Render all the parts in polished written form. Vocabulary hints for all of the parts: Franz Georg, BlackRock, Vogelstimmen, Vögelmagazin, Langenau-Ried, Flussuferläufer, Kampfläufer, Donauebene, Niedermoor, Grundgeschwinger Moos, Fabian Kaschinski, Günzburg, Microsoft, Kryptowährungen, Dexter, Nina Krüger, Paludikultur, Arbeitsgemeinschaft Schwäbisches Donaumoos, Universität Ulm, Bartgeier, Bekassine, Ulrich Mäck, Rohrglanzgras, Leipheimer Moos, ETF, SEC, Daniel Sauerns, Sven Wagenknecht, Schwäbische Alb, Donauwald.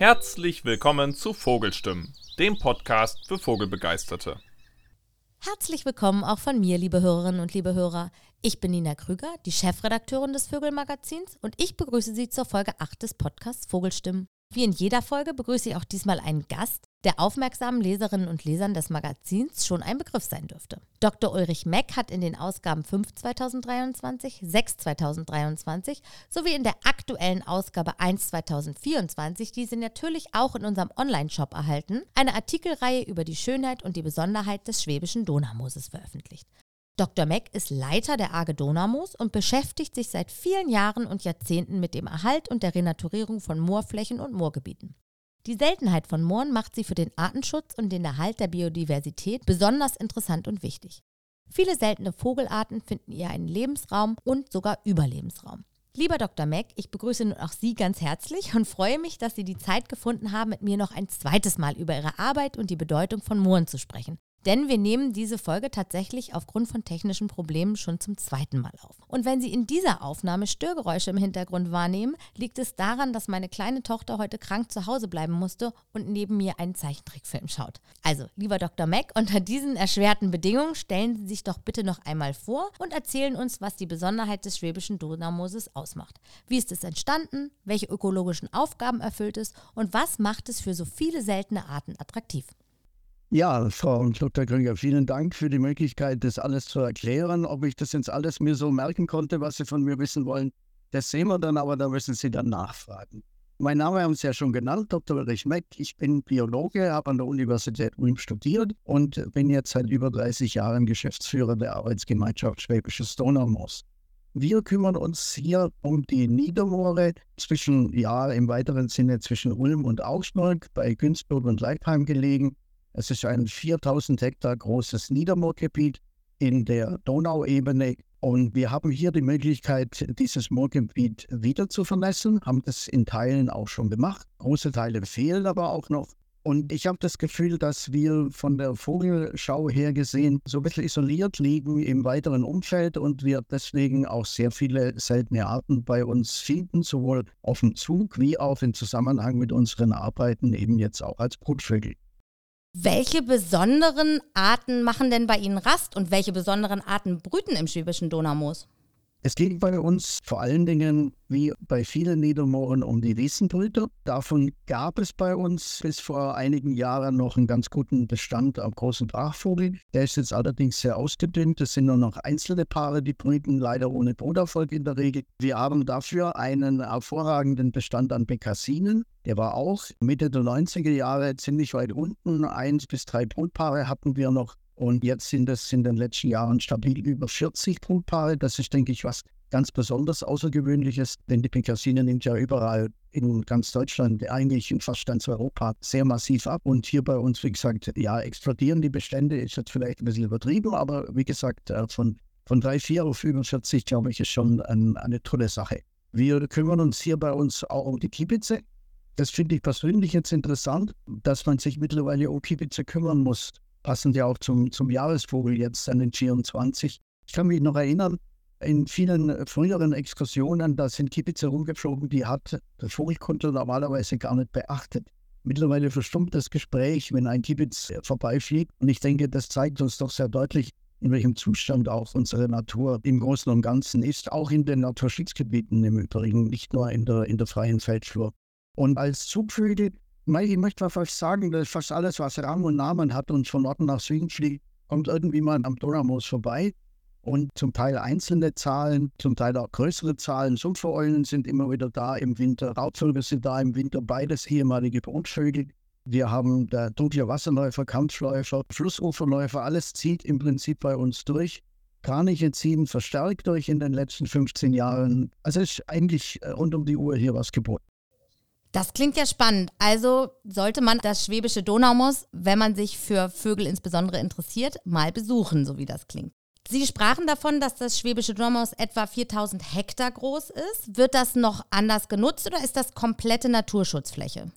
Herzlich willkommen zu Vogelstimmen, dem Podcast für Vogelbegeisterte. Herzlich willkommen auch von mir, liebe Hörerinnen und liebe Hörer. Ich bin Nina Krüger, die Chefredakteurin des Vögelmagazins, und ich begrüße Sie zur Folge 8 des Podcasts Vogelstimmen. Wie in jeder Folge begrüße ich auch diesmal einen Gast, der aufmerksamen Leserinnen und Lesern des Magazins schon ein Begriff sein dürfte. Dr. Ulrich Mäck hat in den Ausgaben 5 2023, 6 2023 sowie in der aktuellen Ausgabe 1 2024, die Sie natürlich auch in unserem Online-Shop erhalten, eine Artikelreihe über die Schönheit und die Besonderheit des Schwäbischen Donaumooses veröffentlicht. Dr. Mäck ist Leiter der AG Donaumoos und beschäftigt sich seit vielen Jahren und Jahrzehnten mit dem Erhalt und der Renaturierung von Moorflächen und Moorgebieten. Die Seltenheit von Mooren macht sie für den Artenschutz und den Erhalt der Biodiversität besonders interessant und wichtig. Viele seltene Vogelarten finden ihr einen Lebensraum und sogar Überlebensraum. Lieber Dr. Mäck, ich begrüße nun auch Sie ganz herzlich und freue mich, dass Sie die Zeit gefunden haben, mit mir noch ein zweites Mal über Ihre Arbeit und die Bedeutung von Mooren zu sprechen. Denn wir nehmen diese Folge tatsächlich aufgrund von technischen Problemen schon zum zweiten Mal auf. Und wenn Sie in dieser Aufnahme Störgeräusche im Hintergrund wahrnehmen, liegt es daran, dass meine kleine Tochter heute krank zu Hause bleiben musste und neben mir einen Zeichentrickfilm schaut. Also, lieber Dr. Mäck, unter diesen erschwerten Bedingungen stellen Sie sich doch bitte noch einmal vor und erzählen uns, was die Besonderheit des Schwäbischen Donaumooses ausmacht. Wie ist es entstanden? Welche ökologischen Aufgaben erfüllt es? Und was macht es für so viele seltene Arten attraktiv? Ja, Frau Dr. Krüger, vielen Dank für die Möglichkeit, das alles zu erklären. Ob ich das jetzt alles mir so merken konnte, was Sie von mir wissen wollen, das sehen wir dann, aber da müssen Sie dann nachfragen. Mein Name haben Sie ja schon genannt, Dr. Ulrich Mäck. Ich bin Biologe, habe an der Universität Ulm studiert und bin jetzt seit über 30 Jahren Geschäftsführer der Arbeitsgemeinschaft Schwäbisches Donaumoos. Wir kümmern uns hier um die Niedermoore im weiteren Sinne zwischen Ulm und Augsburg, bei Günzburg und Leipheim gelegen. Es ist ein 4000 Hektar großes Niedermoorgebiet in der Donauebene und wir haben hier die Möglichkeit, dieses Moorgebiet wieder zu vermessen, haben das in Teilen auch schon gemacht. Große Teile fehlen aber auch noch und ich habe das Gefühl, dass wir von der Vogelschau her gesehen so ein bisschen isoliert liegen im weiteren Umfeld und wir deswegen auch sehr viele seltene Arten bei uns finden, sowohl auf dem Zug wie auch im Zusammenhang mit unseren Arbeiten eben jetzt auch als Brutvögel. Welche besonderen Arten machen denn bei Ihnen Rast und welche besonderen Arten brüten im Schwäbischen Donaumoos? Es geht bei uns vor allen Dingen, wie bei vielen Niedermooren, um die Riesenbrüter. Davon gab es bei uns bis vor einigen Jahren noch einen ganz guten Bestand am großen Brachvogel. Der ist jetzt allerdings sehr ausgedünnt. Es sind nur noch einzelne Paare, die brüten, leider ohne Bruterfolg in der Regel. Wir haben dafür einen hervorragenden Bestand an Bekassinen. Der war auch Mitte der 90er Jahre ziemlich weit unten. 1 bis 3 Brutpaare hatten wir noch. Und jetzt sind es in den letzten Jahren stabil über 40 Brutpaare. Das ist, denke ich, was ganz besonders Außergewöhnliches, denn die Bekassine nimmt ja überall in ganz Deutschland, eigentlich in fast ganz Europa, sehr massiv ab. Und hier bei uns, wie gesagt, ja, explodieren die Bestände. Ist jetzt vielleicht ein bisschen übertrieben, aber wie gesagt, von 3,4 auf über 40, glaube ich, ist schon eine tolle Sache. Wir kümmern uns hier bei uns auch um die Kiebitze. Das finde ich persönlich jetzt interessant, dass man sich mittlerweile um Kiebitze kümmern muss. Passend ja auch zum Jahresvogel jetzt an den 24. Ich kann mich noch erinnern, in vielen früheren Exkursionen, da sind Kiebitze rumgeflogen, die hat der Vogelkunde normalerweise gar nicht beachtet. Mittlerweile verstummt das Gespräch, wenn ein Kiebitz vorbeifliegt. Und ich denke, das zeigt uns doch sehr deutlich, in welchem Zustand auch unsere Natur im Großen und Ganzen ist, auch in den Naturschutzgebieten im Übrigen, nicht nur in der freien Feldflur. Und als Zugvögel, ich möchte mal fast sagen, dass fast alles, was Rang und Namen hat und von Norden nach Süden fliegt, kommt irgendwie mal am Donaumoos vorbei. Und zum Teil einzelne Zahlen, zum Teil auch größere Zahlen. Sumpfeulen sind immer wieder da im Winter, Raubvögel sind da im Winter, beides ehemalige Brutvögel. Wir haben da dunkle Wasserläufer, Kampfläufer, Flussuferläufer, alles zieht im Prinzip bei uns durch. Kraniche ziehen verstärkt durch in den letzten 15 Jahren. Also ist eigentlich rund um die Uhr hier was geboten. Das klingt ja spannend. Also sollte man das Schwäbische Donaumoos, wenn man sich für Vögel insbesondere interessiert, mal besuchen, so wie das klingt. Sie sprachen davon, dass das Schwäbische Donaumoos etwa 4000 Hektar groß ist. Wird das noch anders genutzt oder ist das komplette Naturschutzfläche?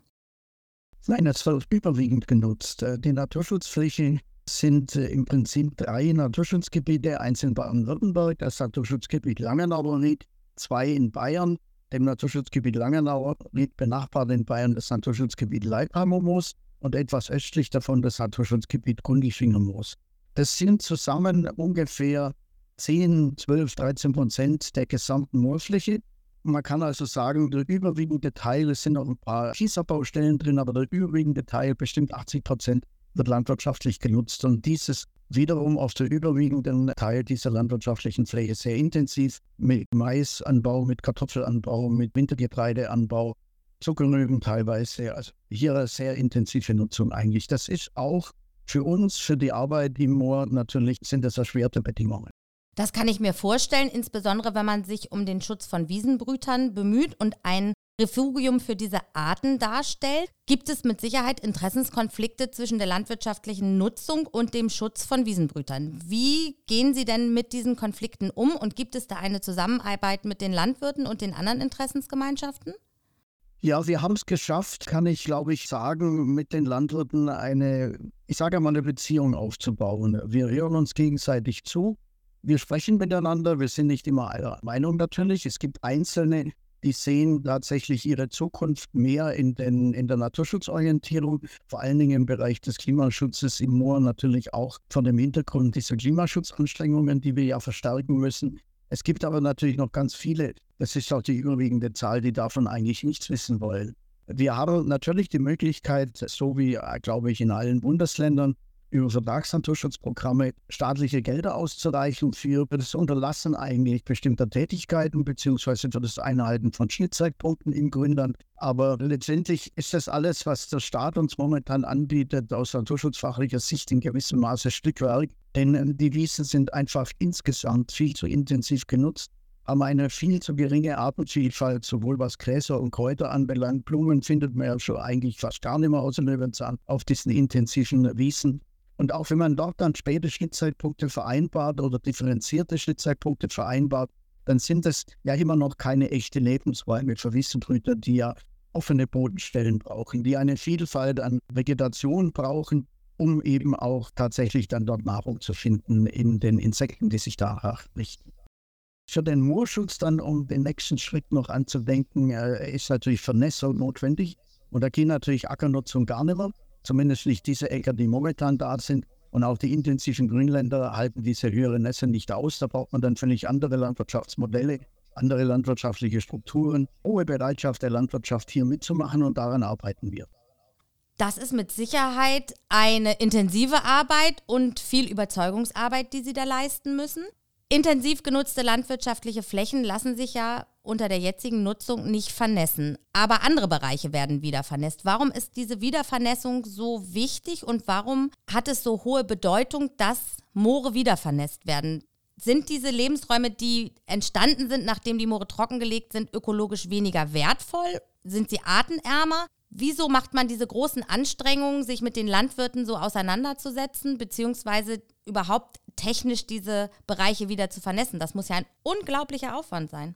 Nein, das wird überwiegend genutzt. Die Naturschutzflächen sind im Prinzip 3 Naturschutzgebiete. Eins in Baden-Württemberg, das Naturschutzgebiet Langenau-Ried, 2 in Bayern. dem Naturschutzgebiet Langenau-Ried benachbart in Bayern das Naturschutzgebiet Leipheimer Moos und etwas östlich davon das Naturschutzgebiet Grundgeschwinger Moos. Das sind zusammen ungefähr 10, 12, 13% der gesamten Moorfläche. Man kann also sagen, der überwiegende Teil, es sind noch ein paar Schießerbaustellen drin, aber der überwiegende Teil, bestimmt 80%, wird landwirtschaftlich genutzt. Und dieses wiederum auf der überwiegenden Teil dieser landwirtschaftlichen Fläche sehr intensiv mit Maisanbau, mit Kartoffelanbau, mit Wintergetreideanbau, Zuckerrüben teilweise. Also hier eine sehr intensive Nutzung eigentlich. Das ist auch für uns, für die Arbeit im Moor natürlich, sind das erschwerte Bedingungen. Das kann ich mir vorstellen, insbesondere wenn man sich um den Schutz von Wiesenbrütern bemüht und ein Refugium für diese Arten darstellt. Gibt es mit Sicherheit Interessenskonflikte zwischen der landwirtschaftlichen Nutzung und dem Schutz von Wiesenbrütern? Wie gehen Sie denn mit diesen Konflikten um und gibt es da eine Zusammenarbeit mit den Landwirten und den anderen Interessensgemeinschaften? Ja, wir haben es geschafft, kann ich glaube ich sagen, mit den Landwirten eine Beziehung aufzubauen. Wir hören uns gegenseitig zu, wir sprechen miteinander, wir sind nicht immer einer Meinung natürlich. Es gibt Einzelne, die sehen tatsächlich ihre Zukunft mehr in der Naturschutzorientierung, vor allen Dingen im Bereich des Klimaschutzes im Moor natürlich auch von dem Hintergrund dieser Klimaschutzanstrengungen, die wir ja verstärken müssen. Es gibt aber natürlich noch ganz viele, das ist auch die überwiegende Zahl, die davon eigentlich nichts wissen wollen. Wir haben natürlich die Möglichkeit, so wie, glaube ich, in allen Bundesländern, über Vertragsnaturschutzprogramme staatliche Gelder auszureichen für das Unterlassen eigentlich bestimmter Tätigkeiten beziehungsweise für das Einhalten von Schnittzeitpunkten im Grünland. Aber letztendlich ist das alles, was der Staat uns momentan anbietet, aus naturschutzfachlicher Sicht in gewissem Maße Stückwerk. Denn die Wiesen sind einfach insgesamt viel zu intensiv genutzt, haben eine viel zu geringe Artenvielfalt, sowohl was Gräser und Kräuter anbelangt. Blumen findet man ja schon eigentlich fast gar nicht mehr außer Löwenzahn auf diesen intensiven Wiesen. Und auch wenn man dort dann späte Schnittzeitpunkte vereinbart oder differenzierte Schnittzeitpunkte vereinbart, dann sind das ja immer noch keine echte Lebensräume für Wiesenbrüter, die ja offene Bodenstellen brauchen, die eine Vielfalt an Vegetation brauchen, um eben auch tatsächlich dann dort Nahrung zu finden in den Insekten, die sich danach richten. Für den Moorschutz dann, um den nächsten Schritt noch anzudenken, ist natürlich Vernässung notwendig. Und da geht natürlich Ackernutzung gar nicht mehr. Zumindest nicht diese Äcker, die momentan da sind. Und auch die intensiven Grünländer halten diese höheren Nässe nicht aus. Da braucht man dann völlig andere Landwirtschaftsmodelle, andere landwirtschaftliche Strukturen, hohe Bereitschaft der Landwirtschaft hier mitzumachen und daran arbeiten wir. Das ist mit Sicherheit eine intensive Arbeit und viel Überzeugungsarbeit, die Sie da leisten müssen. Intensiv genutzte landwirtschaftliche Flächen lassen sich ja unter der jetzigen Nutzung nicht vernässen. Aber andere Bereiche werden wieder vernässt. Warum ist diese Wiedervernässung so wichtig und warum hat es so hohe Bedeutung, dass Moore wieder vernässt werden? Sind diese Lebensräume, die entstanden sind, nachdem die Moore trockengelegt sind, ökologisch weniger wertvoll? Sind sie artenärmer? Wieso macht man diese großen Anstrengungen, sich mit den Landwirten so auseinanderzusetzen, beziehungsweise überhaupt technisch diese Bereiche wieder zu vernässen? Das muss ja ein unglaublicher Aufwand sein.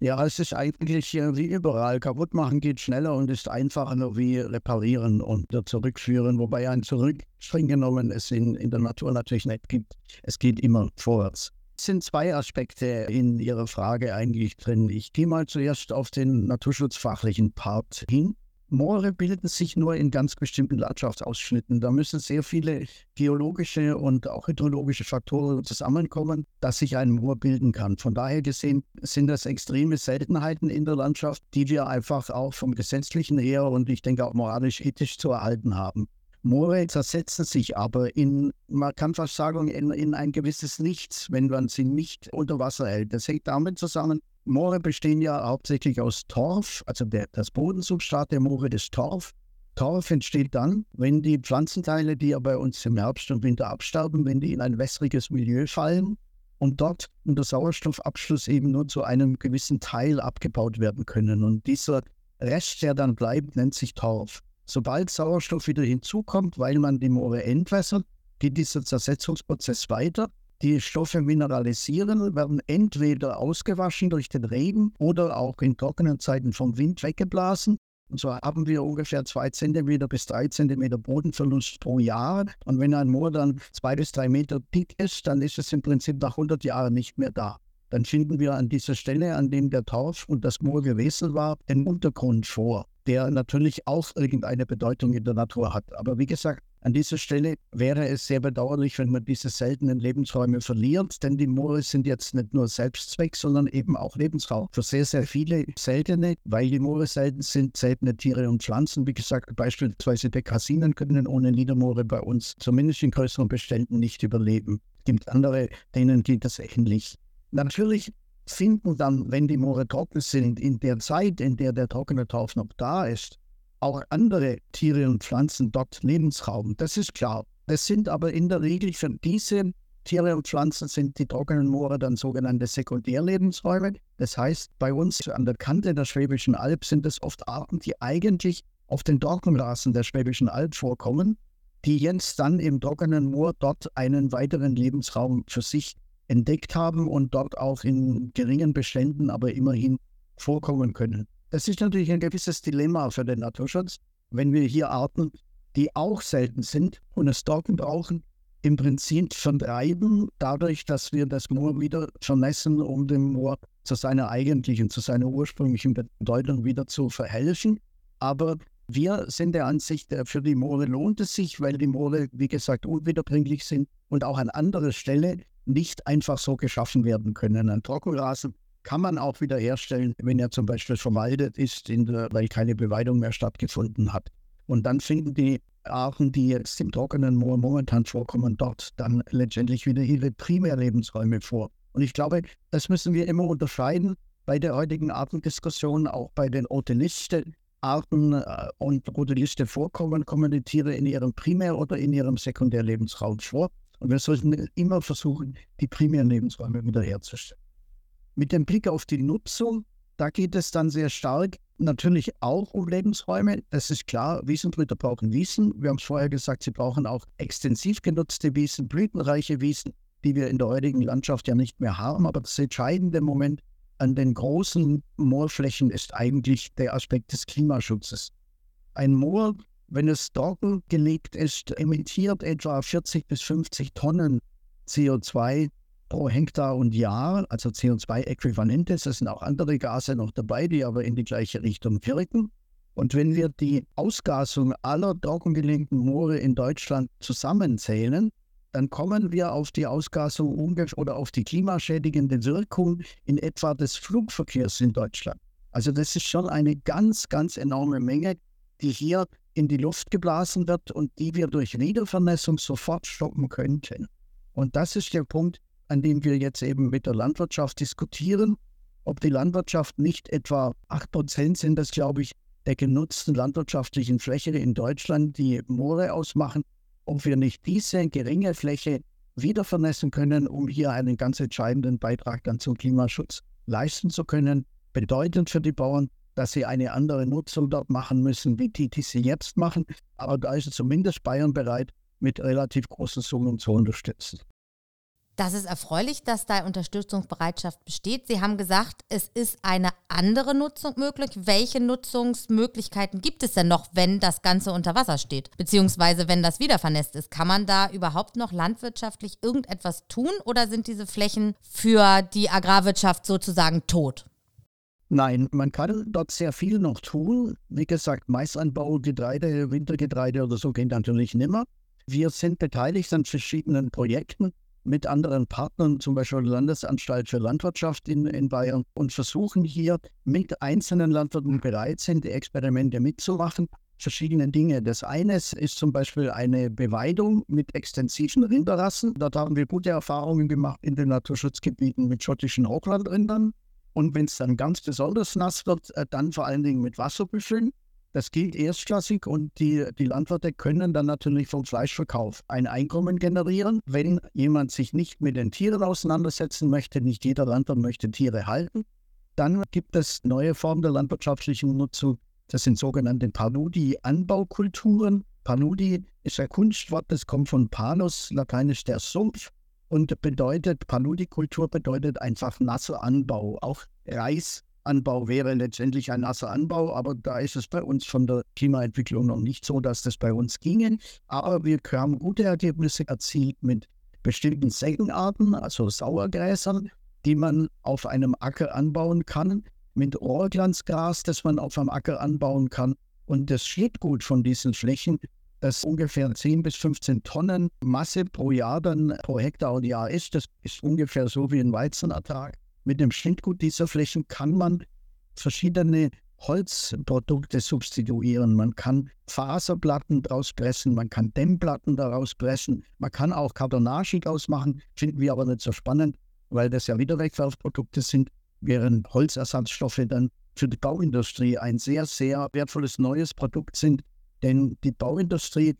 Ja, es ist eigentlich wie überall. Kaputt machen geht schneller und ist einfacher nur wie reparieren und zurückführen, wobei ein Zurück streng genommen es in der Natur natürlich nicht gibt. Es geht immer vorwärts. Es sind zwei Aspekte in Ihrer Frage eigentlich drin. Ich gehe mal zuerst auf den naturschutzfachlichen Part hin. Moore bilden sich nur in ganz bestimmten Landschaftsausschnitten. Da müssen sehr viele geologische und auch hydrologische Faktoren zusammenkommen, dass sich ein Moor bilden kann. Von daher gesehen sind das extreme Seltenheiten in der Landschaft, die wir einfach auch vom Gesetzlichen her und ich denke auch moralisch-ethisch zu erhalten haben. Moore zersetzen sich aber man kann fast sagen, in ein gewisses Nichts, wenn man sie nicht unter Wasser hält. Das hängt damit zusammen, Moore bestehen ja hauptsächlich aus Torf, also das Bodensubstrat der Moore ist Torf. Torf entsteht dann, wenn die Pflanzenteile, die ja bei uns im Herbst und Winter absterben, wenn die in ein wässriges Milieu fallen und dort unter Sauerstoffabschluss eben nur zu einem gewissen Teil abgebaut werden können. Und dieser Rest, der dann bleibt, nennt sich Torf. Sobald Sauerstoff wieder hinzukommt, weil man die Moore entwässert, geht dieser Zersetzungsprozess weiter. Die Stoffe mineralisieren, werden entweder ausgewaschen durch den Regen oder auch in trockenen Zeiten vom Wind weggeblasen. Und so haben wir ungefähr 2 cm bis 3 cm Bodenverlust pro Jahr. Und wenn ein Moor dann 2 bis 3 Meter dick ist, dann ist es im Prinzip nach 100 Jahren nicht mehr da. dann finden wir an dieser Stelle, an dem der Torf und das Moor gewesen war, einen Untergrund vor, der natürlich auch irgendeine Bedeutung in der Natur hat. Aber wie gesagt, an dieser Stelle wäre es sehr bedauerlich, wenn man diese seltenen Lebensräume verliert, denn die Moore sind jetzt nicht nur Selbstzweck, sondern eben auch Lebensraum für sehr, sehr viele seltene, weil die Moore selten sind, seltene Tiere und Pflanzen. Wie gesagt, beispielsweise Decassinen können ohne Niedermoore bei uns zumindest in größeren Beständen nicht überleben. Es gibt andere, denen geht das ähnlich. Natürlich finden dann, wenn die Moore trocken sind, in der Zeit, in der der trockene Torf noch da ist, auch andere Tiere und Pflanzen dort Lebensraum, das ist klar. Das sind aber in der Regel für diese Tiere und Pflanzen sind die trockenen Moore dann sogenannte Sekundärlebensräume. Das heißt, bei uns an der Kante der Schwäbischen Alb sind es oft Arten, die eigentlich auf den Trockenrasen der Schwäbischen Alb vorkommen, die jetzt dann im trockenen Moor dort einen weiteren Lebensraum für sich entdeckt haben und dort auch in geringen Beständen, aber immerhin vorkommen können. Das ist natürlich ein gewisses Dilemma für den Naturschutz, wenn wir hier Arten, die auch selten sind und es trocken brauchen, im Prinzip vertreiben, dadurch, dass wir das Moor wieder vermessen, um dem Moor zu seiner eigentlichen, zu seiner ursprünglichen Bedeutung wieder zu verhelfen. Aber wir sind der Ansicht, für die Moore lohnt es sich, weil die Moore, wie gesagt, unwiederbringlich sind und auch an anderer Stelle nicht einfach so geschaffen werden können. Ein Trockenrasen kann man auch wieder herstellen, wenn er zum Beispiel verwaldet ist, weil keine Beweidung mehr stattgefunden hat. Und dann finden die Arten, die jetzt im trockenen Moor momentan vorkommen, dort dann letztendlich wieder ihre Primärlebensräume vor. Und ich glaube, das müssen wir immer unterscheiden bei der heutigen Artendiskussion, auch bei den Otelichte-Arten und Otelichte vorkommen, kommen die Tiere in ihrem Primär- oder in ihrem Sekundärlebensraum vor. Und wir sollten immer versuchen, die Primärlebensräume wiederherzustellen. Mit dem Blick auf die Nutzung, da geht es dann sehr stark natürlich auch um Lebensräume. Das ist klar, Wiesenbrüter brauchen Wiesen. Wir haben es vorher gesagt, sie brauchen auch extensiv genutzte Wiesen, blütenreiche Wiesen, die wir in der heutigen Landschaft ja nicht mehr haben. Aber das entscheidende Moment an den großen Moorflächen ist eigentlich der Aspekt des Klimaschutzes. Ein Moor, wenn es trocken gelegt ist, emittiert etwa 40 bis 50 Tonnen CO2 pro Hektar und Jahr, also CO2-Äquivalente. Es sind auch andere Gase noch dabei, die aber in die gleiche Richtung wirken. Und wenn wir die Ausgasung aller trockengelegten Moore in Deutschland zusammenzählen, dann kommen wir auf die Ausgasung oder auf die klimaschädigende Wirkung in etwa des Flugverkehrs in Deutschland. Also das ist schon eine ganz, ganz enorme Menge, die hier in die Luft geblasen wird und die wir durch Wiedervernässung sofort stoppen könnten. Und das ist der Punkt, an dem wir jetzt eben mit der Landwirtschaft diskutieren, ob die Landwirtschaft nicht etwa 8% sind, das glaube ich, der genutzten landwirtschaftlichen Fläche in Deutschland, die Moore ausmachen, ob wir nicht diese geringe Fläche wieder vernässen können, um hier einen ganz entscheidenden Beitrag dann zum Klimaschutz leisten zu können. Bedeutend für die Bauern, dass sie eine andere Nutzung dort machen müssen, wie die sie jetzt machen. Aber da ist zumindest Bayern bereit, mit relativ großen Summen zu unterstützen. Das ist erfreulich, dass da Unterstützungsbereitschaft besteht. Sie haben gesagt, es ist eine andere Nutzung möglich. Welche Nutzungsmöglichkeiten gibt es denn noch, wenn das Ganze unter Wasser steht? Beziehungsweise wenn das wieder vernässt ist. Kann man da überhaupt noch landwirtschaftlich irgendetwas tun oder sind diese Flächen für die Agrarwirtschaft sozusagen tot? Nein, man kann dort sehr viel noch tun. Wie gesagt, Maisanbau, Getreide, Wintergetreide oder so geht natürlich nimmer. Wir sind beteiligt an verschiedenen Projekten mit anderen Partnern, zum Beispiel der Landesanstalt für Landwirtschaft in Bayern, und versuchen hier mit einzelnen Landwirten bereit sind, Experimente mitzumachen, verschiedene Dinge. Das eine ist zum Beispiel eine Beweidung mit extensiven Rinderrassen. Dort haben wir gute Erfahrungen gemacht in den Naturschutzgebieten mit schottischen Hochlandrindern. Und wenn es dann ganz besonders nass wird, dann vor allen Dingen mit Wasserbüffeln. Das gilt erstklassig und die Landwirte können dann natürlich vom Fleischverkauf ein Einkommen generieren. Wenn jemand sich nicht mit den Tieren auseinandersetzen möchte, nicht jeder Landwirt möchte Tiere halten, dann gibt es neue Formen der landwirtschaftlichen Nutzung. Das sind sogenannte Paludi-Anbaukulturen. Paludi ist ein Kunstwort, das kommt von Palus, lateinisch der Sumpf, und bedeutet, Paludikultur bedeutet einfach nasser Anbau, auch Reis. Anbau wäre letztendlich ein nasser Anbau, aber da ist es bei uns von der Klimaentwicklung noch nicht so, dass das bei uns ginge. Aber wir haben gute Ergebnisse erzielt mit bestimmten Säckenarten, also Sauergräsern, die man auf einem Acker anbauen kann, mit Rohrglanzgras, das man auf einem Acker anbauen kann. Und das Schnittgut von diesen Flächen, das ungefähr 10 bis 15 Tonnen Masse pro Jahr dann pro Hektar und Jahr ist, das ist ungefähr so wie ein Weizenertrag. Mit dem Schnittgut dieser Flächen kann man verschiedene Holzprodukte substituieren. Man kann Faserplatten daraus pressen, man kann Dämmplatten daraus pressen, man kann auch Kartonage daraus machen, finden wir aber nicht so spannend, weil das ja wieder Wegwerfprodukte sind, während Holzersatzstoffe dann für die Bauindustrie ein sehr, sehr wertvolles neues Produkt sind. Denn die Bauindustrie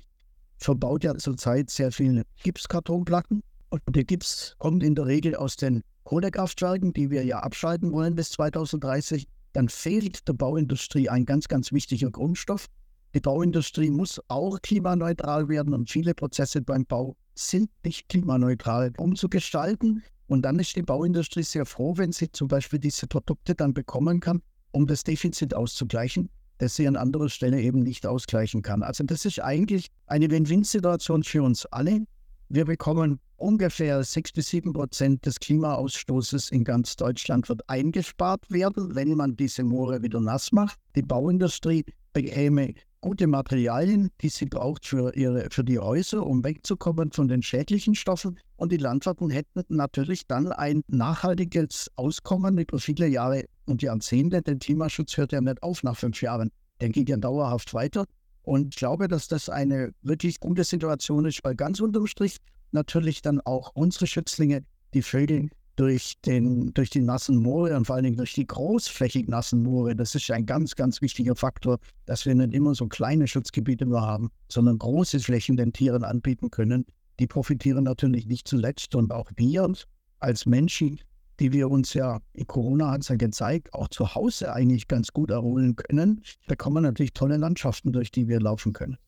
verbaut ja zurzeit sehr viele Gipskartonplatten. Und der Gips kommt in der Regel aus den Kohlekraftwerken, die wir ja abschalten wollen bis 2030. Dann fehlt der Bauindustrie ein ganz, ganz wichtiger Grundstoff. Die Bauindustrie muss auch klimaneutral werden und viele Prozesse beim Bau sind nicht klimaneutral umzugestalten. Und dann ist die Bauindustrie sehr froh, wenn sie zum Beispiel diese Produkte dann bekommen kann, um das Defizit auszugleichen, das sie an anderer Stelle eben nicht ausgleichen kann. Also das ist eigentlich eine Win-Win-Situation für uns alle. Wir bekommen ungefähr 6 bis 7% des Klimaausstoßes in ganz Deutschland wird eingespart werden, wenn man diese Moore wieder nass macht. Die Bauindustrie bekäme gute Materialien, die sie braucht für die Häuser, um wegzukommen von den schädlichen Stoffen. Und die Landwirten hätten natürlich dann ein nachhaltiges Auskommen über viele Jahre und Jahrzehnte. Der Klimaschutz hört ja nicht auf nach 5 Jahren. Der geht ja dauerhaft weiter. Und ich glaube, dass das eine wirklich gute Situation ist, weil ganz unterm Strich natürlich dann auch unsere Schützlinge, die Vögel, durch die nassen Moore und vor allen Dingen durch die großflächig nassen Moore, das ist ein ganz, ganz wichtiger Faktor, dass wir nicht immer so kleine Schutzgebiete mehr haben, sondern große Flächen den Tieren anbieten können. Die profitieren natürlich nicht zuletzt und auch wir als Menschen, die wir uns ja, in Corona hat es ja gezeigt, auch zu Hause eigentlich ganz gut erholen können, bekommen natürlich tolle Landschaften, durch die wir laufen können.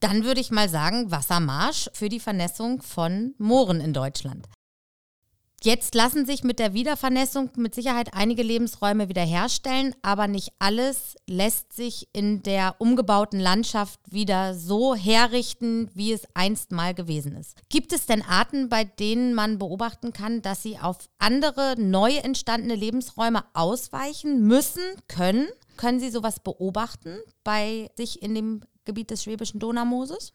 Dann würde ich mal sagen, Wassermarsch für die Vernässung von Mooren in Deutschland. Jetzt lassen sich mit der Wiedervernässung mit Sicherheit einige Lebensräume wiederherstellen, aber nicht alles lässt sich in der umgebauten Landschaft wieder so herrichten, wie es einst mal gewesen ist. Gibt es denn Arten, bei denen man beobachten kann, dass sie auf andere, neu entstandene Lebensräume ausweichen müssen, können? Können Sie sowas beobachten bei sich in dem Gebiet des Schwäbischen Donaumooses?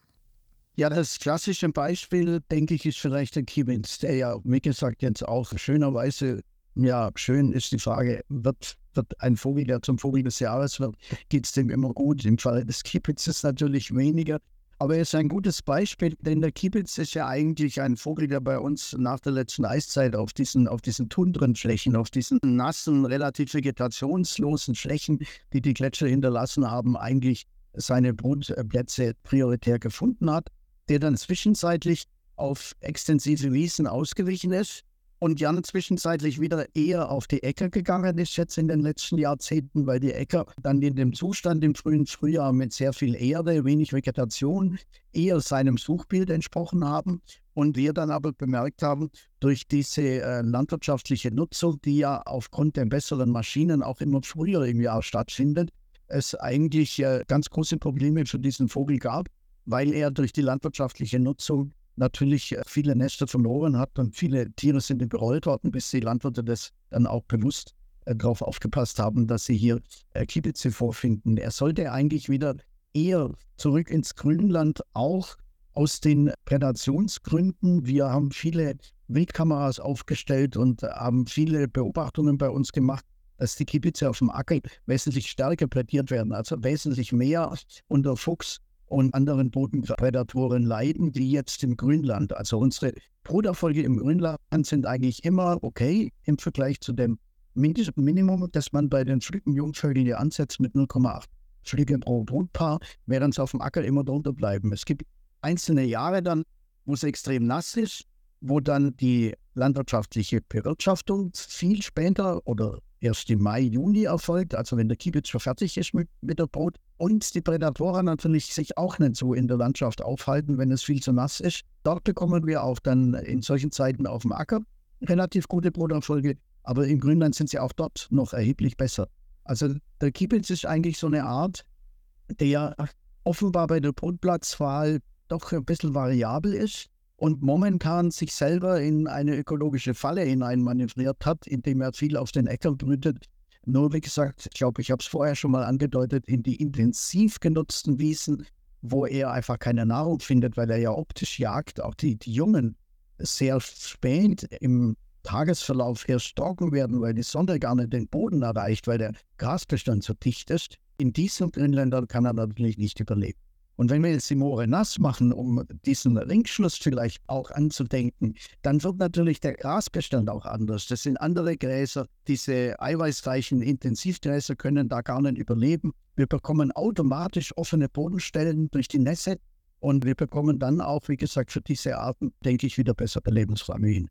Ja, das klassische Beispiel, denke ich, ist vielleicht der Kiewitz, der ja, wie gesagt, jetzt auch schönerweise, ja, schön ist die Frage, wird ein Vogel, der zum Vogel des Jahres wird, geht es dem immer gut? Im Fall des Kiewitzes natürlich weniger. Aber er ist ein gutes Beispiel, denn der Kiewitz ist ja eigentlich ein Vogel, der bei uns nach der letzten Eiszeit auf diesen Tundrenflächen, auf diesen nassen, relativ vegetationslosen Flächen, die die Gletscher hinterlassen haben, eigentlich seine Brutplätze prioritär gefunden hat, der dann zwischenzeitlich auf extensive Wiesen ausgewichen ist und dann zwischenzeitlich wieder eher auf die Äcker gegangen ist jetzt in den letzten Jahrzehnten, weil die Äcker dann in dem Zustand im frühen Frühjahr mit sehr viel Erde, wenig Vegetation eher seinem Suchbild entsprochen haben und wir dann aber bemerkt haben, durch diese landwirtschaftliche Nutzung, die ja aufgrund der besseren Maschinen auch immer früher im Jahr stattfindet, es eigentlich ganz große Probleme für diesen Vogel gab, weil er durch die landwirtschaftliche Nutzung natürlich viele Nester verloren hat und viele Tiere sind überrollt worden, bis die Landwirte das dann auch bewusst darauf aufgepasst haben, dass sie hier Kiebitze vorfinden. Er sollte eigentlich wieder eher zurück ins Grünland, auch aus den Prädationsgründen. Wir haben viele Wildkameras aufgestellt und haben viele Beobachtungen bei uns gemacht, dass die Kiebitze auf dem Acker wesentlich stärker prädiert werden, also wesentlich mehr unter Fuchs und anderen Bodenprädatoren leiden, wie jetzt im Grünland. Also unsere Bruderfolge im Grünland sind eigentlich immer okay im Vergleich zu dem Minimum, das man bei den Flückenjungvögeln hier ansetzt mit 0,8 Flüge pro Brutpaar, während sie auf dem Acker immer drunter bleiben. Es gibt einzelne Jahre dann, wo es extrem nass ist, wo dann die landwirtschaftliche Bewirtschaftung viel später oder erst im Mai, Juni erfolgt, also wenn der Kiebitz schon fertig ist mit der Brut. Und die Prädatoren natürlich sich auch nicht so in der Landschaft aufhalten, wenn es viel zu nass ist. Dort bekommen wir auch dann in solchen Zeiten auf dem Acker relativ gute Bruterfolge, aber im Grünland sind sie auch dort noch erheblich besser. Also der Kiebitz ist eigentlich so eine Art, der offenbar bei der Brutplatzwahl doch ein bisschen variabel ist und momentan sich selber in eine ökologische Falle hineinmanövriert hat, indem er viel auf den Äckern brütet. Nur wie gesagt, ich glaube, ich habe es vorher schon mal angedeutet, in die intensiv genutzten Wiesen, wo er einfach keine Nahrung findet, weil er ja optisch jagt, auch die Jungen sehr spät im Tagesverlauf erstorben werden, weil die Sonne gar nicht den Boden erreicht, weil der Grasbestand so dicht ist. In diesen Grünländern kann er natürlich nicht überleben. Und wenn wir jetzt die Moore nass machen, um diesen Ringschluss vielleicht auch anzudenken, dann wird natürlich der Grasbestand auch anders. Das sind andere Gräser. Diese eiweißreichen Intensivgräser können da gar nicht überleben. Wir bekommen automatisch offene Bodenstellen durch die Nässe und wir bekommen dann auch, wie gesagt, für diese Arten, denke ich, wieder bessere Lebensräume hin.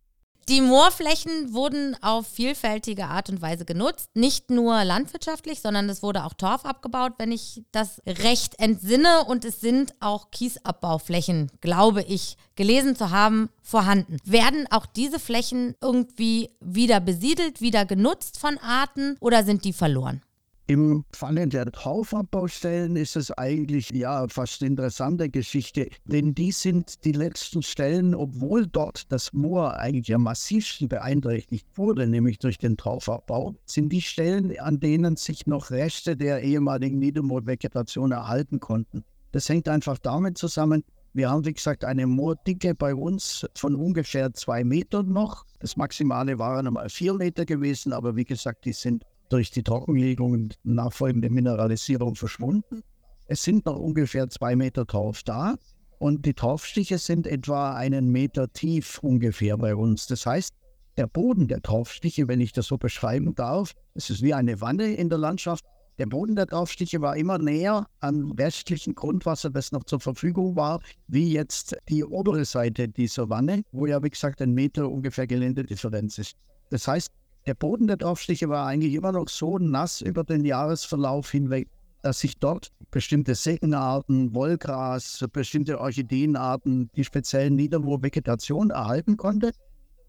Die Moorflächen wurden auf vielfältige Art und Weise genutzt, nicht nur landwirtschaftlich, sondern es wurde auch Torf abgebaut, wenn ich das recht entsinne. Und es sind auch Kiesabbauflächen, glaube ich, gelesen zu haben, vorhanden. Werden auch diese Flächen irgendwie wieder besiedelt, wieder genutzt von Arten oder sind die verloren? Im Falle der Torfabbaustellen ist es eigentlich ja fast eine interessante Geschichte, denn die sind die letzten Stellen, obwohl dort das Moor eigentlich am massivsten beeinträchtigt wurde, nämlich durch den Torfabbau, sind die Stellen, an denen sich noch Reste der ehemaligen Niedermoorvegetation erhalten konnten. Das hängt einfach damit zusammen, wir haben wie gesagt eine Moordicke bei uns von ungefähr 2 Metern noch. Das Maximale waren einmal 4 Meter gewesen, aber wie gesagt, die sind durch die Trockenlegung und nachfolgende Mineralisierung verschwunden. Es sind noch ungefähr 2 Meter Torf da und die Torfstiche sind etwa 1 Meter tief ungefähr bei uns. Das heißt, der Boden der Torfstiche, wenn ich das so beschreiben darf, es ist wie eine Wanne in der Landschaft, der Boden der Torfstiche war immer näher am restlichen Grundwasser, das noch zur Verfügung war, wie jetzt die obere Seite dieser Wanne, wo ja wie gesagt 1 Meter ungefähr Geländedifferenz ist. Das heißt, der Boden der Torfstiche war eigentlich immer noch so nass über den Jahresverlauf hinweg, dass sich dort bestimmte Seggenarten, Wollgras, bestimmte Orchideenarten, die speziellen Niedermoorvegetation erhalten konnte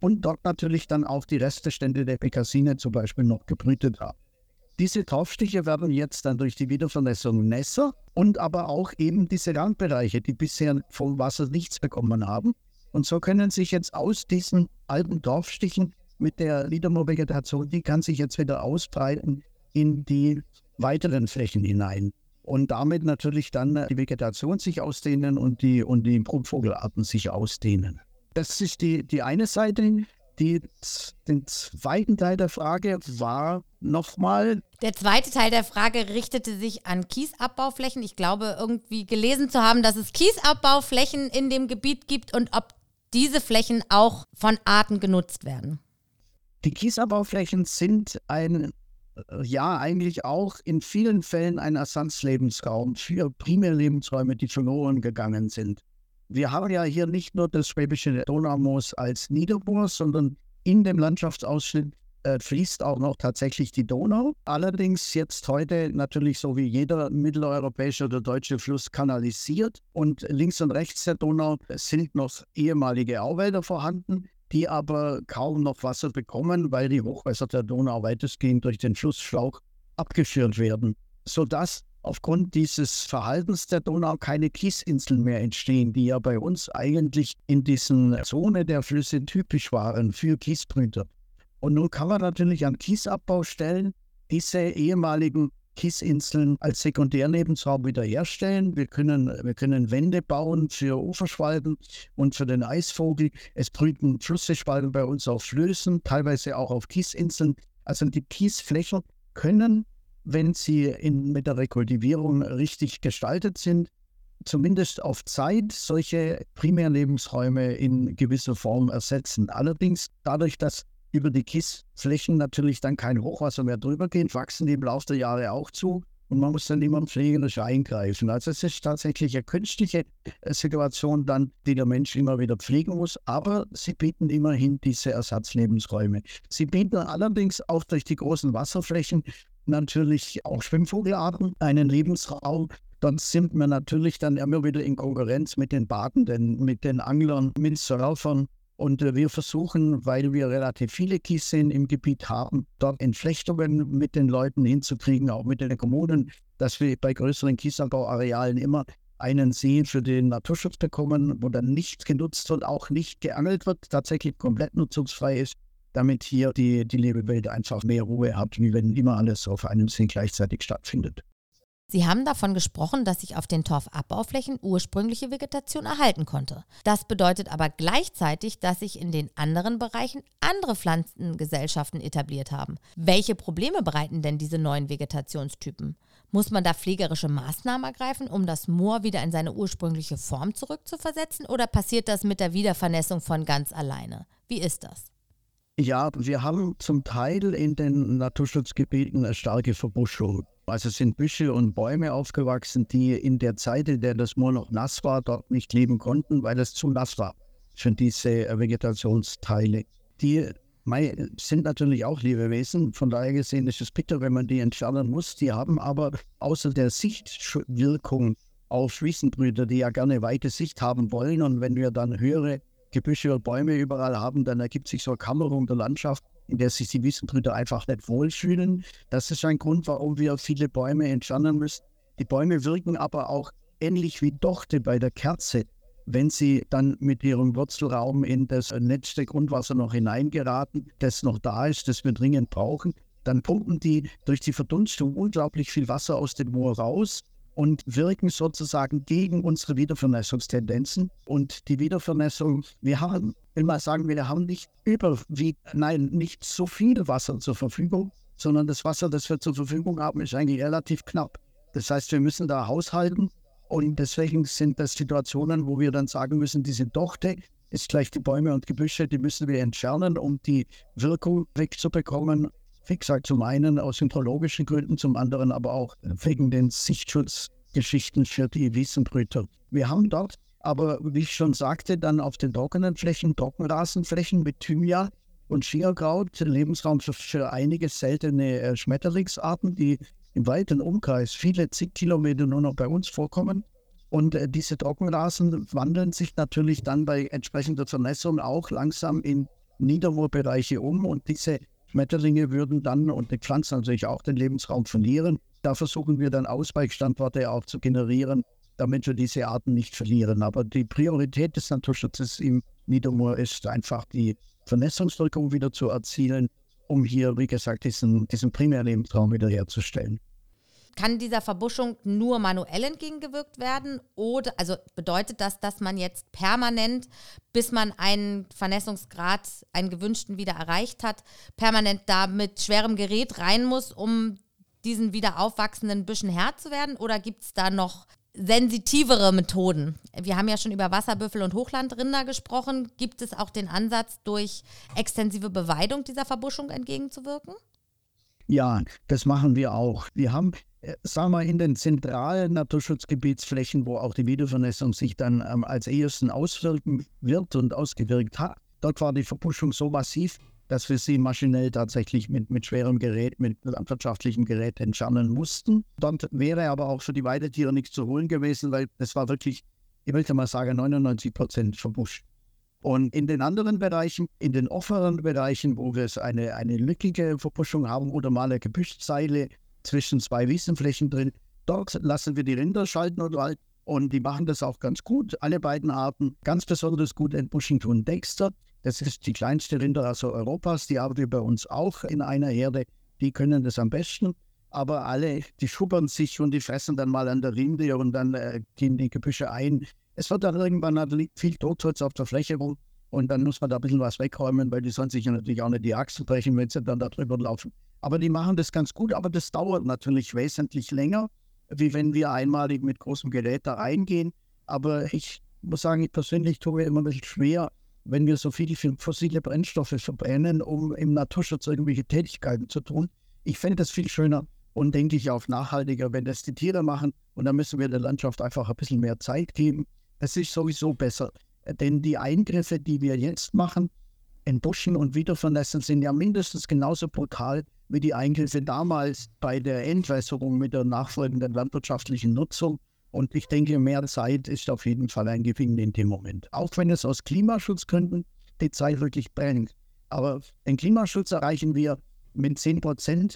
und dort natürlich dann auch die Restbestände der Bekassine zum Beispiel noch gebrütet haben. Diese Torfstiche werden jetzt dann durch die Wiedervernässung nässer und aber auch eben diese Randbereiche, die bisher vom Wasser nichts bekommen haben. Und so können sich jetzt aus diesen alten Torfstichen mit der Niedermoorvegetation, die kann sich jetzt wieder ausbreiten in die weiteren Flächen hinein. Und damit natürlich dann die Vegetation sich ausdehnen und die Brummvogelarten sich ausdehnen. Das ist die eine Seite. Den zweiten Teil der Frage war nochmal. Der zweite Teil der Frage richtete sich an Kiesabbauflächen. Ich glaube, irgendwie gelesen zu haben, dass es Kiesabbauflächen in dem Gebiet gibt und ob diese Flächen auch von Arten genutzt werden. Die Kiesabbauflächen sind eigentlich auch in vielen Fällen ein Ersatzlebensraum für Primärlebensräume, die verloren gegangen sind. Wir haben ja hier nicht nur das Schwäbische Donaumoos als Niedermoor, sondern in dem Landschaftsausschnitt fließt auch noch tatsächlich die Donau. Allerdings jetzt heute natürlich so wie jeder mitteleuropäische oder deutsche Fluss kanalisiert und links und rechts der Donau sind noch ehemalige Auwälder vorhanden, die aber kaum noch Wasser bekommen, weil die Hochwässer der Donau weitestgehend durch den Flussschlauch abgeschirrt werden, sodass aufgrund dieses Verhaltens der Donau keine Kiesinseln mehr entstehen, die ja bei uns eigentlich in diesen Zone der Flüsse typisch waren für Kiesbrüter. Und nun kann man natürlich an Kiesabbaustellen diese ehemaligen Kiesinseln als Sekundärlebensraum wiederherstellen. Wir können Wände bauen für Uferschwalben und für den Eisvogel. Es brüten Flussschwalben bei uns auf Flößen, teilweise auch auf Kiesinseln. Also die Kiesflächen können, wenn sie mit der Rekultivierung richtig gestaltet sind, zumindest auf Zeit solche Primärlebensräume in gewisser Form ersetzen. Allerdings dadurch, dass über die Kiesflächen natürlich dann kein Hochwasser mehr drüber geht, wachsen die im Laufe der Jahre auch zu und man muss dann immer pflegerisch eingreifen. Also es ist tatsächlich eine künstliche Situation dann, die der Mensch immer wieder pflegen muss, aber sie bieten immerhin diese Ersatzlebensräume. Sie bieten allerdings auch durch die großen Wasserflächen natürlich auch Schwimmvogelarten einen Lebensraum. Dann sind wir natürlich dann immer wieder in Konkurrenz mit den Badenden, mit den Anglern, mit Surfern. Und wir versuchen, weil wir relativ viele Kiesseen im Gebiet haben, dort Entflechtungen mit den Leuten hinzukriegen, auch mit den Kommunen, dass wir bei größeren Kiesabbauarealen immer einen See für den Naturschutz bekommen, wo dann nichts genutzt und auch nicht geangelt wird, tatsächlich komplett nutzungsfrei ist, damit hier die Lebewelt einfach mehr Ruhe hat, wie wenn immer alles auf einem See gleichzeitig stattfindet. Sie haben davon gesprochen, dass sich auf den Torfabbauflächen ursprüngliche Vegetation erhalten konnte. Das bedeutet aber gleichzeitig, dass sich in den anderen Bereichen andere Pflanzengesellschaften etabliert haben. Welche Probleme bereiten denn diese neuen Vegetationstypen? Muss man da pflegerische Maßnahmen ergreifen, um das Moor wieder in seine ursprüngliche Form zurückzuversetzen? Oder passiert das mit der Wiedervernässung von ganz alleine? Wie ist das? Ja, wir haben zum Teil in den Naturschutzgebieten eine starke Verbuschung. Also sind Büsche und Bäume aufgewachsen, die in der Zeit, in der das Moor noch nass war, dort nicht leben konnten, weil es zu nass war für diese Vegetationsteile. Die sind natürlich auch Lebewesen, von daher gesehen ist es bitter, wenn man die entfernen muss. Die haben aber außer der Sichtwirkung auf Wiesenbrüder, die ja gerne weite Sicht haben wollen, und wenn wir dann höhere Gebüsche und Bäume überall haben, dann ergibt sich so eine Kammerung der Landschaft, in der sich die Wiesenbrüder einfach nicht wohlfühlen. Das ist ein Grund, warum wir viele Bäume entfernen müssen. Die Bäume wirken aber auch ähnlich wie Dochte bei der Kerze. Wenn sie dann mit ihrem Wurzelraum in das letzte Grundwasser noch hineingeraten, das noch da ist, das wir dringend brauchen, dann pumpen die durch die Verdunstung unglaublich viel Wasser aus dem Moor raus und wirken sozusagen gegen unsere Wiedervernässungstendenzen. Und die Wiedervernässung, wir haben nicht so viel Wasser zur Verfügung, sondern das Wasser, das wir zur Verfügung haben, ist eigentlich relativ knapp. Das heißt, wir müssen da haushalten. Und deswegen sind das Situationen, wo wir dann sagen müssen, diese Dochte ist gleich die Bäume und Gebüsche, die müssen wir entfernen, um die Wirkung wegzubekommen. Wie gesagt, zum einen aus hydrologischen Gründen, zum anderen aber auch wegen den Sichtschutzgeschichten für die Wiesenbrüter. Wir haben dort aber, wie ich schon sagte, dann auf den trockenen Flächen, Trockenrasenflächen mit Thymian und Schierkraut, Lebensraum für einige seltene Schmetterlingsarten, die im weiten Umkreis viele zig Kilometer nur noch bei uns vorkommen. Und diese Trockenrasen wandeln sich natürlich dann bei entsprechender Vernässung auch langsam in Niedermoorbereiche um. Und diese Schmetterlinge würden dann, und die Pflanzen natürlich auch, den Lebensraum verlieren. Da versuchen wir dann Ausweichstandorte auch zu generieren, damit wir diese Arten nicht verlieren. Aber die Priorität des Naturschutzes im Niedermoor ist einfach, die Vernässungswirkung wieder zu erzielen, um hier, wie gesagt, diesen Primärlebensraum wiederherzustellen. Kann dieser Verbuschung nur manuell entgegengewirkt werden? Oder, also bedeutet das, dass man jetzt permanent, bis man einen Vernässungsgrad, einen gewünschten wieder erreicht hat, permanent da mit schwerem Gerät rein muss, um diesen wieder aufwachsenden Büschen Herr zu werden? Oder gibt es da noch sensitivere Methoden? Wir haben ja schon über Wasserbüffel und Hochlandrinder gesprochen. Gibt es auch den Ansatz, durch extensive Beweidung dieser Verbuschung entgegenzuwirken? Ja, das machen wir auch. Wir haben, sagen wir, in den zentralen Naturschutzgebietsflächen, wo auch die Wiedervernässung sich dann als ehesten auswirken wird und ausgewirkt hat, dort war die Verbuschung so massiv, dass wir sie maschinell tatsächlich mit schwerem Gerät, mit landwirtschaftlichem Gerät entfernen mussten. Dort wäre aber auch für die Weidetiere nichts zu holen gewesen, weil es war wirklich, ich möchte mal sagen, 99% verbuscht. Und in den anderen Bereichen, in den offenen Bereichen, wo wir eine lückige Verbuschung haben oder mal eine Gebüschseile zwischen zwei Wiesenflächen drin, dort lassen wir die Rinder schalten und walten. Und die machen das auch ganz gut, alle beiden Arten. Ganz besonders gut entbuschen tun Dexter. Das ist die kleinste Rinderrasse Europas, die haben wir bei uns auch in einer Herde. Die können das am besten, aber alle, die schubbern sich und die fressen dann mal an der Rinde und dann gehen die Gebüsche ein. Es wird dann irgendwann, da liegt viel Totholz auf der Fläche rum und dann muss man da ein bisschen was wegräumen, weil die sollen sich ja natürlich auch nicht die Achsen brechen, wenn sie dann da drüber laufen. Aber die machen das ganz gut, aber das dauert natürlich wesentlich länger, wie wenn wir einmalig mit großem Gerät da reingehen. Aber ich muss sagen, ich persönlich tue mir immer ein bisschen schwer, wenn wir so viele fossile Brennstoffe verbrennen, um im Naturschutz irgendwelche Tätigkeiten zu tun. Ich fände das viel schöner und denke ich auch nachhaltiger, wenn das die Tiere machen. Und dann müssen wir der Landschaft einfach ein bisschen mehr Zeit geben. Das ist sowieso besser, denn die Eingriffe, die wir jetzt machen, entbuschen und wiedervernässen, sind ja mindestens genauso brutal wie die Eingriffe damals bei der Entwässerung mit der nachfolgenden landwirtschaftlichen Nutzung. Und ich denke, mehr Zeit ist auf jeden Fall ein Gewinn in dem Moment. Auch wenn es aus Klimaschutzgründen die Zeit wirklich brennt. Aber den Klimaschutz erreichen wir mit 10%,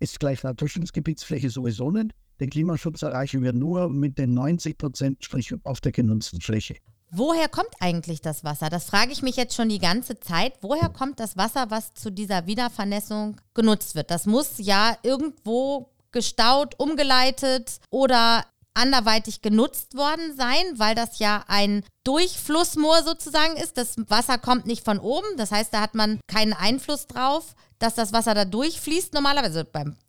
ist gleich Naturschutzgebietsfläche sowieso nicht. Den Klimaschutz erreichen wir nur mit den 90% Strich auf der genutzten Fläche. Woher kommt eigentlich das Wasser? Das frage ich mich jetzt schon die ganze Zeit. Woher kommt das Wasser, was zu dieser Wiedervernässung genutzt wird? Das muss ja irgendwo gestaut, umgeleitet oder anderweitig genutzt worden sein, weil das ja ein Durchflussmoor sozusagen ist. Das Wasser kommt nicht von oben, das heißt, da hat man keinen Einfluss drauf, dass das Wasser da durchfließt normalerweise.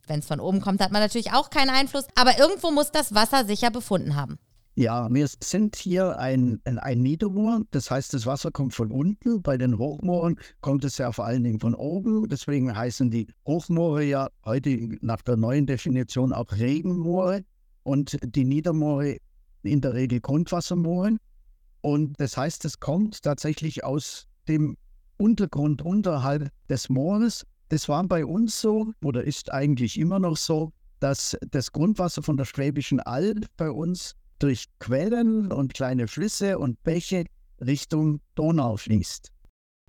Wenn es von oben kommt, hat man natürlich auch keinen Einfluss, aber irgendwo muss das Wasser sicher befunden haben. Ja, wir sind hier ein Niedermoor, das heißt, das Wasser kommt von unten. Bei den Hochmooren kommt es ja vor allen Dingen von oben. Deswegen heißen die Hochmoore ja heute nach der neuen Definition auch Regenmoore und die Niedermoore in der Regel Grundwassermooren. Und das heißt, es kommt tatsächlich aus dem Untergrund unterhalb des Moores. Das war bei uns so oder ist eigentlich immer noch so, dass das Grundwasser von der Schwäbischen Alb bei uns durch Quellen und kleine Flüsse und Bäche Richtung Donau fließt.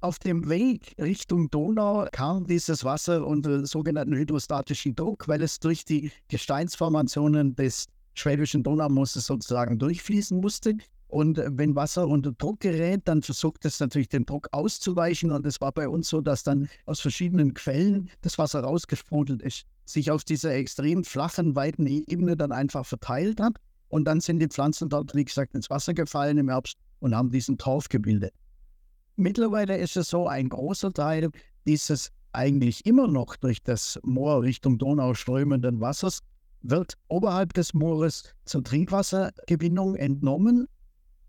Auf dem Weg Richtung Donau kam dieses Wasser unter sogenannten hydrostatischen Druck, weil es durch die Gesteinsformationen des Schwäbischen Donaumooses sozusagen durchfließen musste. Und wenn Wasser unter Druck gerät, dann versucht es natürlich den Druck auszuweichen. Und es war bei uns so, dass dann aus verschiedenen Quellen das Wasser rausgesprudelt ist, sich auf dieser extrem flachen, weiten Ebene dann einfach verteilt hat. Und dann sind die Pflanzen dort, wie gesagt, ins Wasser gefallen im Herbst und haben diesen Torf gebildet. Mittlerweile ist es so, ein großer Teil dieses eigentlich immer noch durch das Moor Richtung Donau strömenden Wassers wird oberhalb des Moores zur Trinkwassergewinnung entnommen.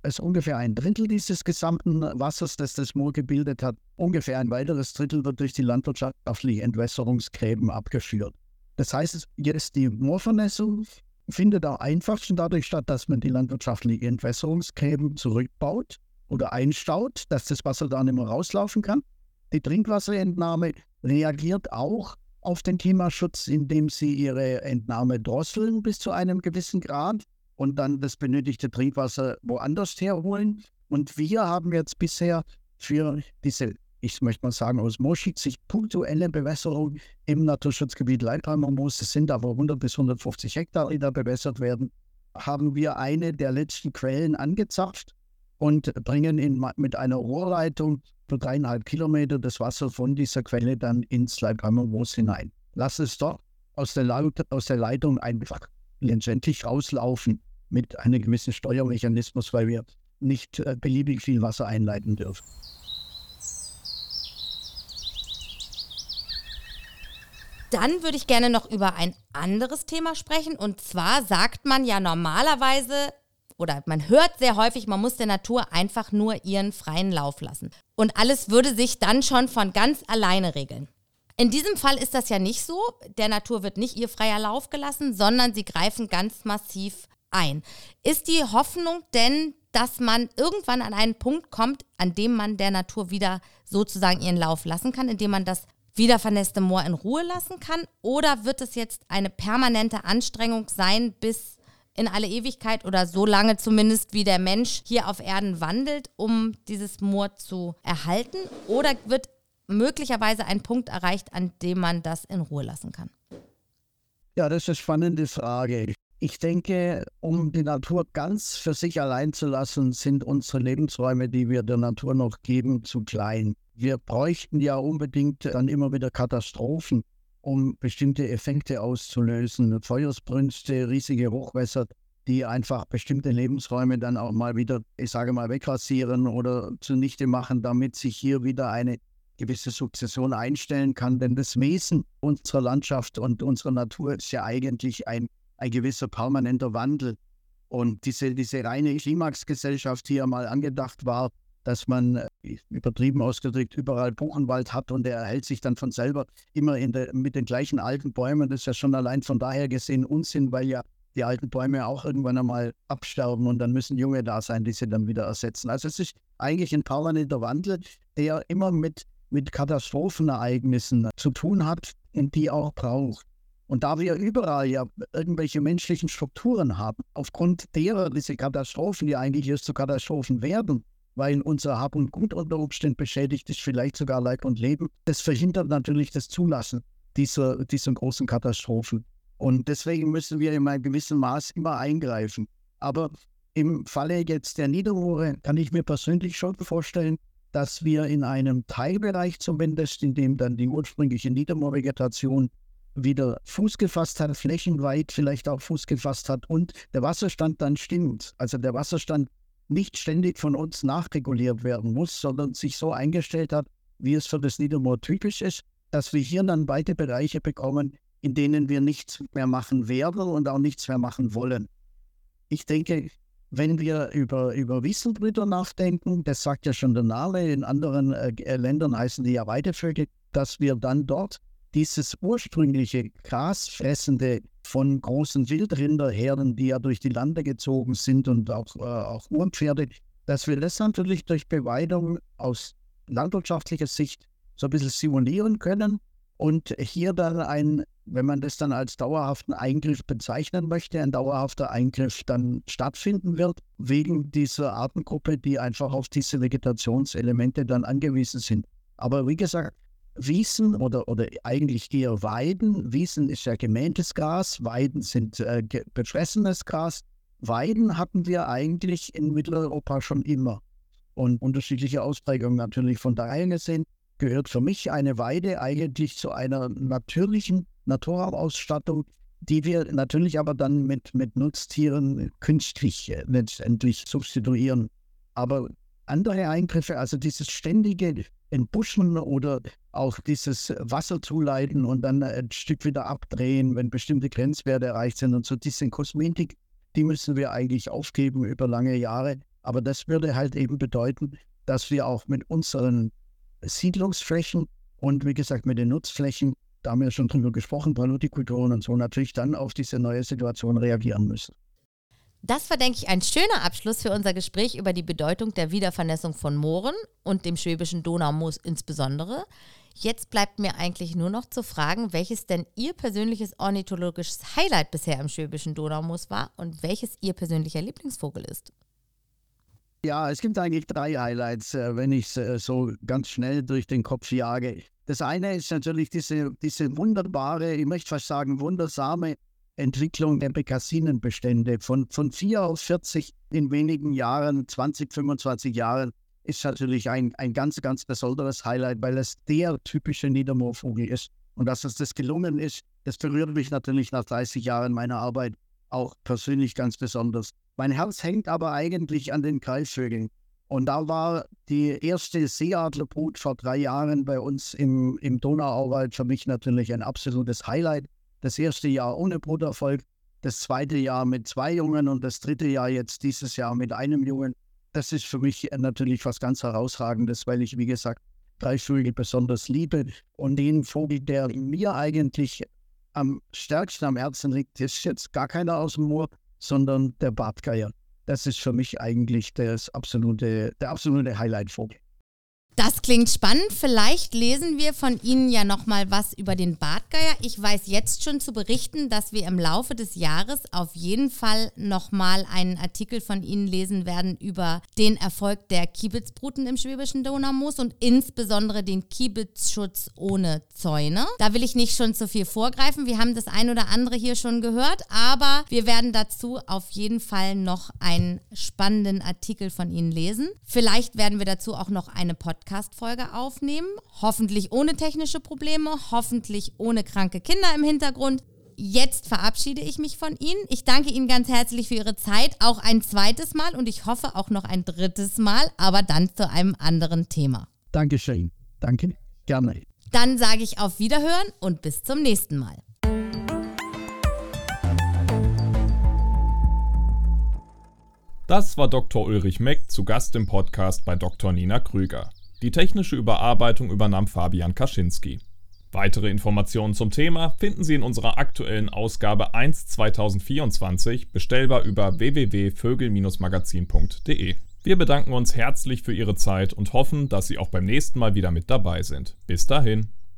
Es ist ungefähr ein Drittel dieses gesamten Wassers, das das Moor gebildet hat. Ungefähr ein weiteres Drittel wird durch die landwirtschaftliche Entwässerungsgräben abgeführt. Das heißt, jetzt die Moorvernässung findet am einfachsten dadurch statt, dass man die landwirtschaftlichen Entwässerungsgräben zurückbaut oder einstaut, dass das Wasser da nicht mehr rauslaufen kann. Die Trinkwasserentnahme reagiert auch auf den Klimaschutz, indem sie ihre Entnahme drosseln bis zu einem gewissen Grad und dann das benötigte Trinkwasser woanders herholen. Und wir haben jetzt bisher für diese, ich möchte mal sagen, aus Moorschutz-Sicht punktuelle Bewässerung im Naturschutzgebiet Leipheimer Moos, es sind aber 100 bis 150 Hektar, die da bewässert werden, haben wir eine der letzten Quellen angezapft und bringen mit einer Rohrleitung für 3,5 Kilometer das Wasser von dieser Quelle dann ins Leipheimer Moos hinein. Lass es dort aus der Leitung einfach letztendlich rauslaufen mit einem gewissen Steuermechanismus, weil wir nicht beliebig viel Wasser einleiten dürfen. Dann würde ich gerne noch über ein anderes Thema sprechen. Und zwar sagt man ja normalerweise, oder man hört sehr häufig, man muss der Natur einfach nur ihren freien Lauf lassen. Und alles würde sich dann schon von ganz alleine regeln. In diesem Fall ist das ja nicht so. Der Natur wird nicht ihr freier Lauf gelassen, sondern sie greifen ganz massiv ein. Ist die Hoffnung denn, dass man irgendwann an einen Punkt kommt, an dem man der Natur wieder sozusagen ihren Lauf lassen kann, indem man das wiedervernässte Moor in Ruhe lassen kann? Oder wird es jetzt eine permanente Anstrengung sein bis in alle Ewigkeit oder so lange zumindest, wie der Mensch hier auf Erden wandelt, um dieses Moor zu erhalten? Oder wird möglicherweise ein Punkt erreicht, an dem man das in Ruhe lassen kann? Ja, das ist eine spannende Frage. Ich denke, um die Natur ganz für sich allein zu lassen, sind unsere Lebensräume, die wir der Natur noch geben, zu klein. Wir bräuchten ja unbedingt dann immer wieder Katastrophen, um bestimmte Effekte auszulösen. Feuersbrünste, riesige Hochwässer, die einfach bestimmte Lebensräume dann auch mal wieder, ich sage mal, wegrasieren oder zunichte machen, damit sich hier wieder eine gewisse Sukzession einstellen kann. Denn das Wesen unserer Landschaft und unserer Natur ist ja eigentlich ein gewisser permanenter Wandel. Und diese reine Klimaxgesellschaft, die ja mal angedacht war, dass man, übertrieben ausgedrückt, überall Buchenwald hat und der erhält sich dann von selber immer mit den gleichen alten Bäumen. Das ist ja schon allein von daher gesehen Unsinn, weil ja die alten Bäume auch irgendwann einmal absterben und dann müssen junge da sein, die sie dann wieder ersetzen. Also es ist eigentlich ein permanenter Wandel, der immer mit Katastrophenereignissen zu tun hat und die auch braucht. Und da wir überall ja irgendwelche menschlichen Strukturen haben, aufgrund derer diese Katastrophen, die eigentlich erst zu Katastrophen werden, weil unser Hab und Gut unter Umständen beschädigt ist, vielleicht sogar Leib und Leben. Das verhindert natürlich das Zulassen dieser großen Katastrophen. Und deswegen müssen wir in einem gewissen Maß immer eingreifen. Aber im Falle jetzt der Niederrohre kann ich mir persönlich schon vorstellen, dass wir in einem Teilbereich zumindest, in dem dann die ursprüngliche Niedermoorvegetation wieder Fuß gefasst hat, flächenweit vielleicht auch Fuß gefasst hat und der Wasserstand dann stimmt. Also der Wasserstand nicht ständig von uns nachreguliert werden muss, sondern sich so eingestellt hat, wie es für das Niedermoor typisch ist, dass wir hier dann weite Bereiche bekommen, in denen wir nichts mehr machen werden und auch nichts mehr machen wollen. Ich denke, wenn wir über Wisselbrüder nachdenken, das sagt ja schon der Name, in anderen Ländern heißen die ja Weidevögel, dass wir dann dort dieses ursprüngliche grasfressende von großen Wildrinderherden, die ja durch die Lande gezogen sind und auch Urpferde, dass wir das natürlich durch Beweidung aus landwirtschaftlicher Sicht so ein bisschen simulieren können und hier dann wenn man das dann als dauerhaften Eingriff bezeichnen möchte, ein dauerhafter Eingriff dann stattfinden wird, wegen dieser Artengruppe, die einfach auf diese Vegetationselemente dann angewiesen sind. Aber wie gesagt, Wiesen oder eigentlich eher Weiden, Wiesen ist ja gemähtes Gras, Weiden sind befressenes Gras. Weiden hatten wir eigentlich in Mitteleuropa schon immer und unterschiedliche Ausprägungen natürlich. Von daher gesehen gehört für mich eine Weide eigentlich zu einer natürlichen Naturausstattung, die wir natürlich aber dann mit Nutztieren künstlich letztendlich substituieren. Aber andere Eingriffe, also dieses ständige Entbuschen oder auch dieses Wasser zuleiten und dann ein Stück wieder abdrehen, wenn bestimmte Grenzwerte erreicht sind und so, diese Kosmetik, die müssen wir eigentlich aufgeben über lange Jahre. Aber das würde halt eben bedeuten, dass wir auch mit unseren Siedlungsflächen und wie gesagt mit den Nutzflächen, da haben wir schon drüber gesprochen, Palutikulturen und so, natürlich dann auf diese neue Situation reagieren müssen. Das war, denke ich, ein schöner Abschluss für unser Gespräch über die Bedeutung der Wiedervernässung von Mooren und dem schwäbischen Donaumoos insbesondere. Jetzt bleibt mir eigentlich nur noch zu fragen, welches denn Ihr persönliches ornithologisches Highlight bisher im schwäbischen Donaumoos war und welches Ihr persönlicher Lieblingsvogel ist. Ja, es gibt eigentlich 3 Highlights, wenn ich es so ganz schnell durch den Kopf jage. Das eine ist natürlich diese wunderbare, ich möchte fast sagen wundersame Entwicklung der Bekassinenbestände von 4 auf 40 in wenigen Jahren, 20, 25 Jahren, ist natürlich ein ganz, ganz besonderes Highlight, weil es der typische Niedermoorvogel ist. Und dass es das gelungen ist, das berührt mich natürlich nach 30 Jahren meiner Arbeit auch persönlich ganz besonders. Mein Herz hängt aber eigentlich an den Greifvögeln. Und da war die erste Seeadlerbrut vor 3 Jahren bei uns im Donauwald für mich natürlich ein absolutes Highlight. Das erste Jahr ohne Bruterfolg, das zweite Jahr mit 2 Jungen und das dritte Jahr jetzt dieses Jahr mit einem Jungen. Das ist für mich natürlich was ganz Herausragendes, weil ich, wie gesagt, Greifvögel besonders liebe. Und den Vogel, der mir eigentlich am stärksten am Herzen liegt, ist jetzt gar keiner aus dem Moor, sondern der Bartgeier. Das ist für mich eigentlich der absolute Highlight-Vogel. Das klingt spannend. Vielleicht lesen wir von Ihnen ja nochmal was über den Bartgeier. Ich weiß jetzt schon zu berichten, dass wir im Laufe des Jahres auf jeden Fall nochmal einen Artikel von Ihnen lesen werden über den Erfolg der Kiebitzbruten im schwäbischen Donaumoos und insbesondere den Kiebitzschutz ohne Zäune. Da will ich nicht schon zu viel vorgreifen. Wir haben das ein oder andere hier schon gehört, aber wir werden dazu auf jeden Fall noch einen spannenden Artikel von Ihnen lesen. Vielleicht werden wir dazu auch noch eine Podcast-Folge aufnehmen, hoffentlich ohne technische Probleme, hoffentlich ohne kranke Kinder im Hintergrund. Jetzt verabschiede ich mich von Ihnen. Ich danke Ihnen ganz herzlich für Ihre Zeit, auch ein zweites Mal und ich hoffe auch noch ein drittes Mal, aber dann zu einem anderen Thema. Dankeschön. Danke. Gerne. Dann sage ich auf Wiederhören und bis zum nächsten Mal. Das war Dr. Ulrich Mäck zu Gast im Podcast bei Dr. Nina Krüger. Die technische Überarbeitung übernahm Fabian Kaschinski. Weitere Informationen zum Thema finden Sie in unserer aktuellen Ausgabe 1/2024, bestellbar über www.vögel-magazin.de. Wir bedanken uns herzlich für Ihre Zeit und hoffen, dass Sie auch beim nächsten Mal wieder mit dabei sind. Bis dahin!